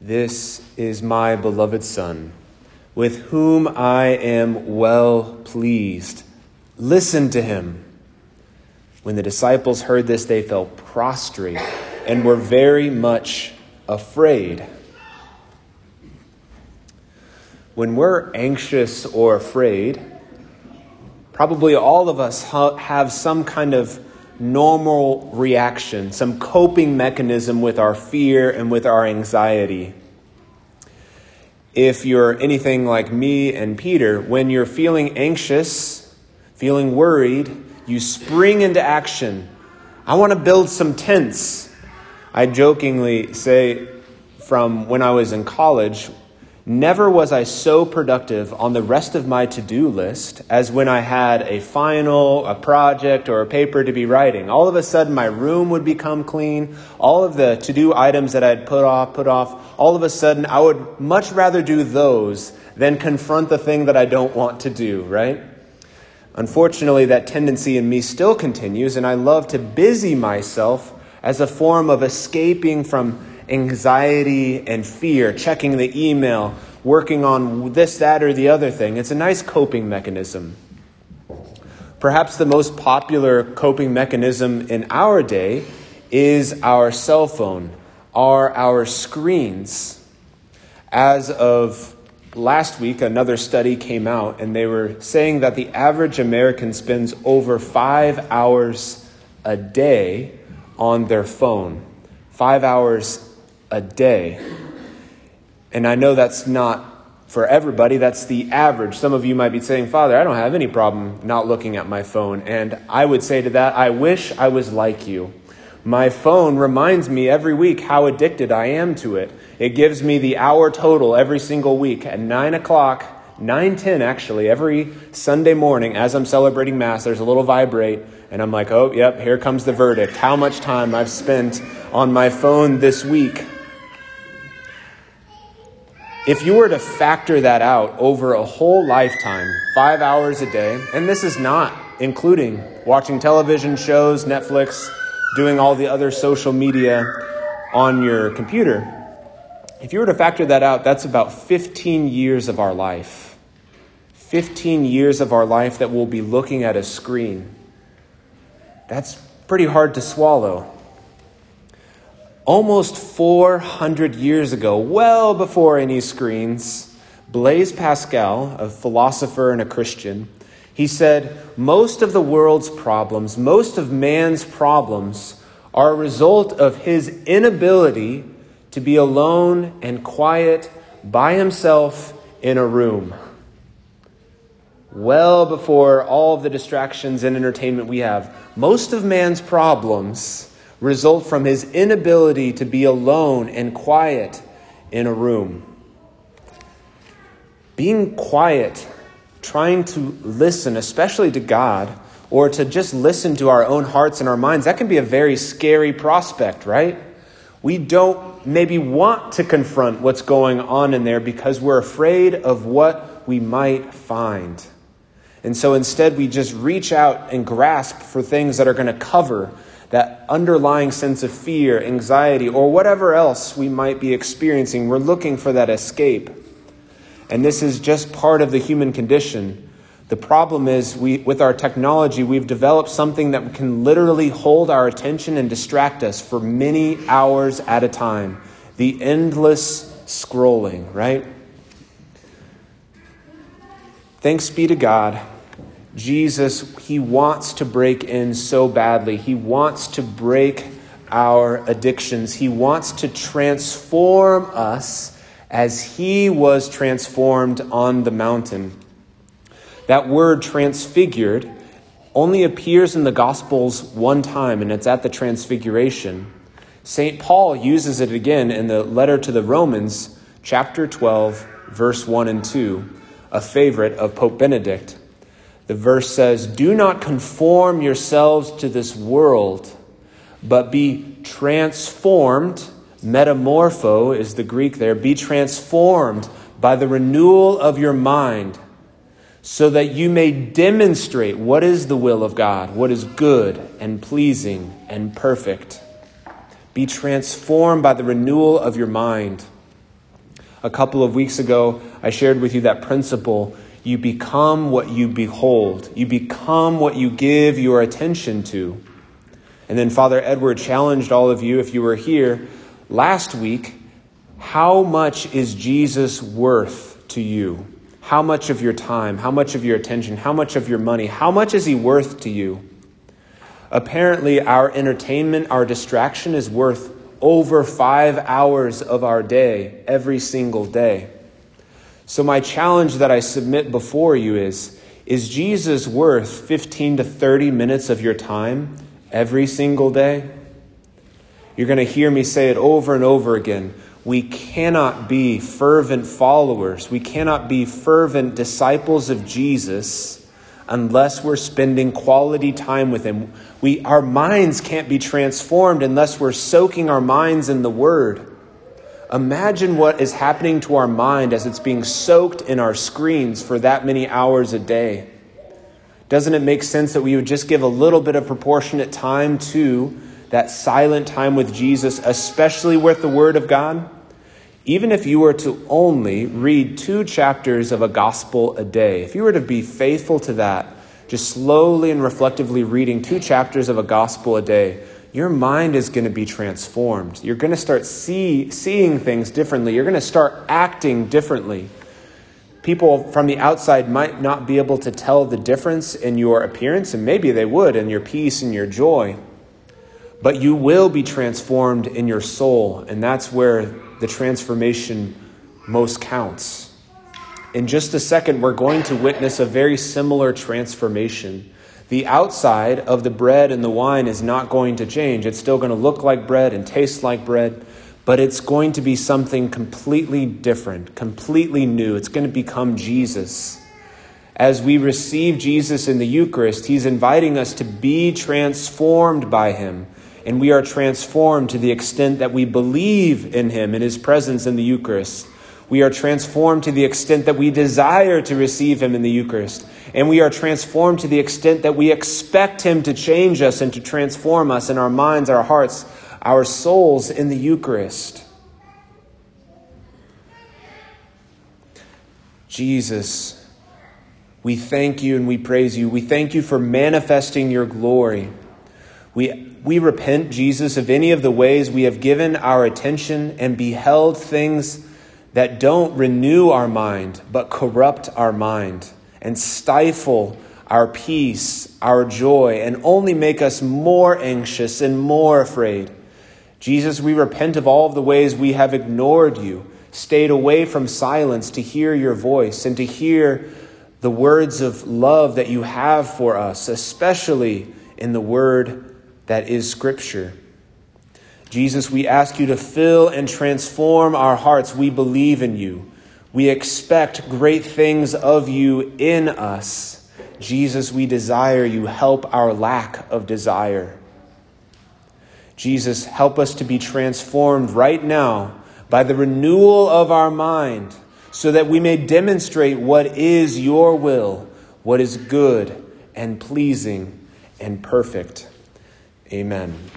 This is my beloved Son, with whom I am well pleased. Listen to him." When the disciples heard this, they fell prostrate and were very much afraid. When we're anxious or afraid, probably all of us have some kind of normal reaction, some coping mechanism with our fear and with our anxiety. If you're anything like me and Peter, when you're feeling anxious, feeling worried, you spring into action. I want to build some tents. I jokingly say, from when I was in college, never was I so productive on the rest of my to-do list as when I had a final, a project, or a paper to be writing. All of a sudden, my room would become clean. All of the to-do items that I'd put off, all of a sudden, I would much rather do those than confront the thing that I don't want to do, right? Unfortunately, that tendency in me still continues, and I love to busy myself as a form of escaping from anxiety and fear, checking the email, working on this, that, or the other thing. It's a nice coping mechanism. Perhaps the most popular coping mechanism in our day is our cell phone, are our screens. As of last week, another study came out, and they were saying that the average American spends over 5 hours a day on their phone. 5 hours a day. And I know that's not for everybody. That's the average. Some of you might be saying, "Father, I don't have any problem not looking at my phone." And I would say to that, I wish I was like you. My phone reminds me every week how addicted I am to it. It gives me the hour total every single week at 9:10 actually, every Sunday morning as I'm celebrating Mass, there's a little vibrate, and I'm like, oh, yep, here comes the verdict. How much time I've spent on my phone this week. If you were to factor that out over a whole lifetime, 5 hours a day, and this is not including watching television shows, Netflix, doing all the other social media on your computer. If you were to factor that out, that's about 15 years of our life. 15 years of our life that we'll be looking at a screen. That's pretty hard to swallow. Almost 400 years ago, well before any screens, Blaise Pascal, a philosopher and a Christian, he said, most of the world's problems, most of man's problems are a result of his inability to be alone and quiet by himself in a room. Well before all of the distractions and entertainment we have, most of man's problems result from his inability to be alone and quiet in a room. Being quiet, trying to listen, especially to God, or to just listen to our own hearts and our minds, that can be a very scary prospect, right? We don't maybe want to confront what's going on in there because we're afraid of what we might find. And so instead, we just reach out and grasp for things that are going to cover that underlying sense of fear, anxiety, or whatever else we might be experiencing. We're looking for that escape. And this is just part of the human condition. The problem is with our technology, we've developed something that can literally hold our attention and distract us for many hours at a time. The endless scrolling, right? Thanks be to God. Jesus, he wants to break in so badly. He wants to break our addictions. He wants to transform us as he was transformed on the mountain. That word transfigured only appears in the Gospels one time, and it's at the Transfiguration. St. Paul uses it again in the letter to the Romans, chapter 12, verse 1 and 2, a favorite of Pope Benedict. The verse says, "Do not conform yourselves to this world, but be transformed." Metamorpho is the Greek there. "Be transformed by the renewal of your mind, so that you may demonstrate what is the will of God, what is good and pleasing and perfect." Be transformed by the renewal of your mind. A couple of weeks ago, I shared with you that principle. You become what you behold. You become what you give your attention to. And then Father Edward challenged all of you, if you were here last week, how much is Jesus worth to you? How much of your time? How much of your attention? How much of your money? How much is he worth to you? Apparently, our entertainment, our distraction is worth over 5 hours of our day, every single day. So my challenge that I submit before you is Jesus worth 15 to 30 minutes of your time every single day? You're going to hear me say it over and over again. We cannot be fervent followers. We cannot be fervent disciples of Jesus unless we're spending quality time with him. Our minds can't be transformed unless we're soaking our minds in the Word. Imagine what is happening to our mind as it's being soaked in our screens for that many hours a day. Doesn't it make sense that we would just give a little bit of proportionate time to that silent time with Jesus, especially with the Word of God? Even if you were to only read 2 chapters of a gospel a day, if you were to be faithful to that, just slowly and reflectively reading 2 chapters of a gospel a day, your mind is going to be transformed. You're going to start seeing things differently. You're going to start acting differently. People from the outside might not be able to tell the difference in your appearance, and maybe they would, in your peace and your joy. But you will be transformed in your soul, and that's where the transformation most counts. In just a second, we're going to witness a very similar transformation. The outside of the bread and the wine is not going to change. It's still going to look like bread and taste like bread, but it's going to be something completely different, completely new. It's going to become Jesus. As we receive Jesus in the Eucharist, he's inviting us to be transformed by him. And we are transformed to the extent that we believe in him, in his presence in the Eucharist. We are transformed to the extent that we desire to receive him in the Eucharist. And we are transformed to the extent that we expect him to change us and to transform us in our minds, our hearts, our souls in the Eucharist. Jesus, we thank you and we praise you. We thank you for manifesting your glory. We repent, Jesus, of any of the ways we have given our attention and beheld things that don't renew our mind, but corrupt our mind and stifle our peace, our joy, and only make us more anxious and more afraid. Jesus, we repent of all of the ways we have ignored you, stayed away from silence to hear your voice and to hear the words of love that you have for us, especially in the word that is Scripture. Jesus, we ask you to fill and transform our hearts. We believe in you. We expect great things of you in us. Jesus, we desire you. Help our lack of desire. Jesus, help us to be transformed right now by the renewal of our mind so that we may demonstrate what is your will, what is good and pleasing and perfect. Amen.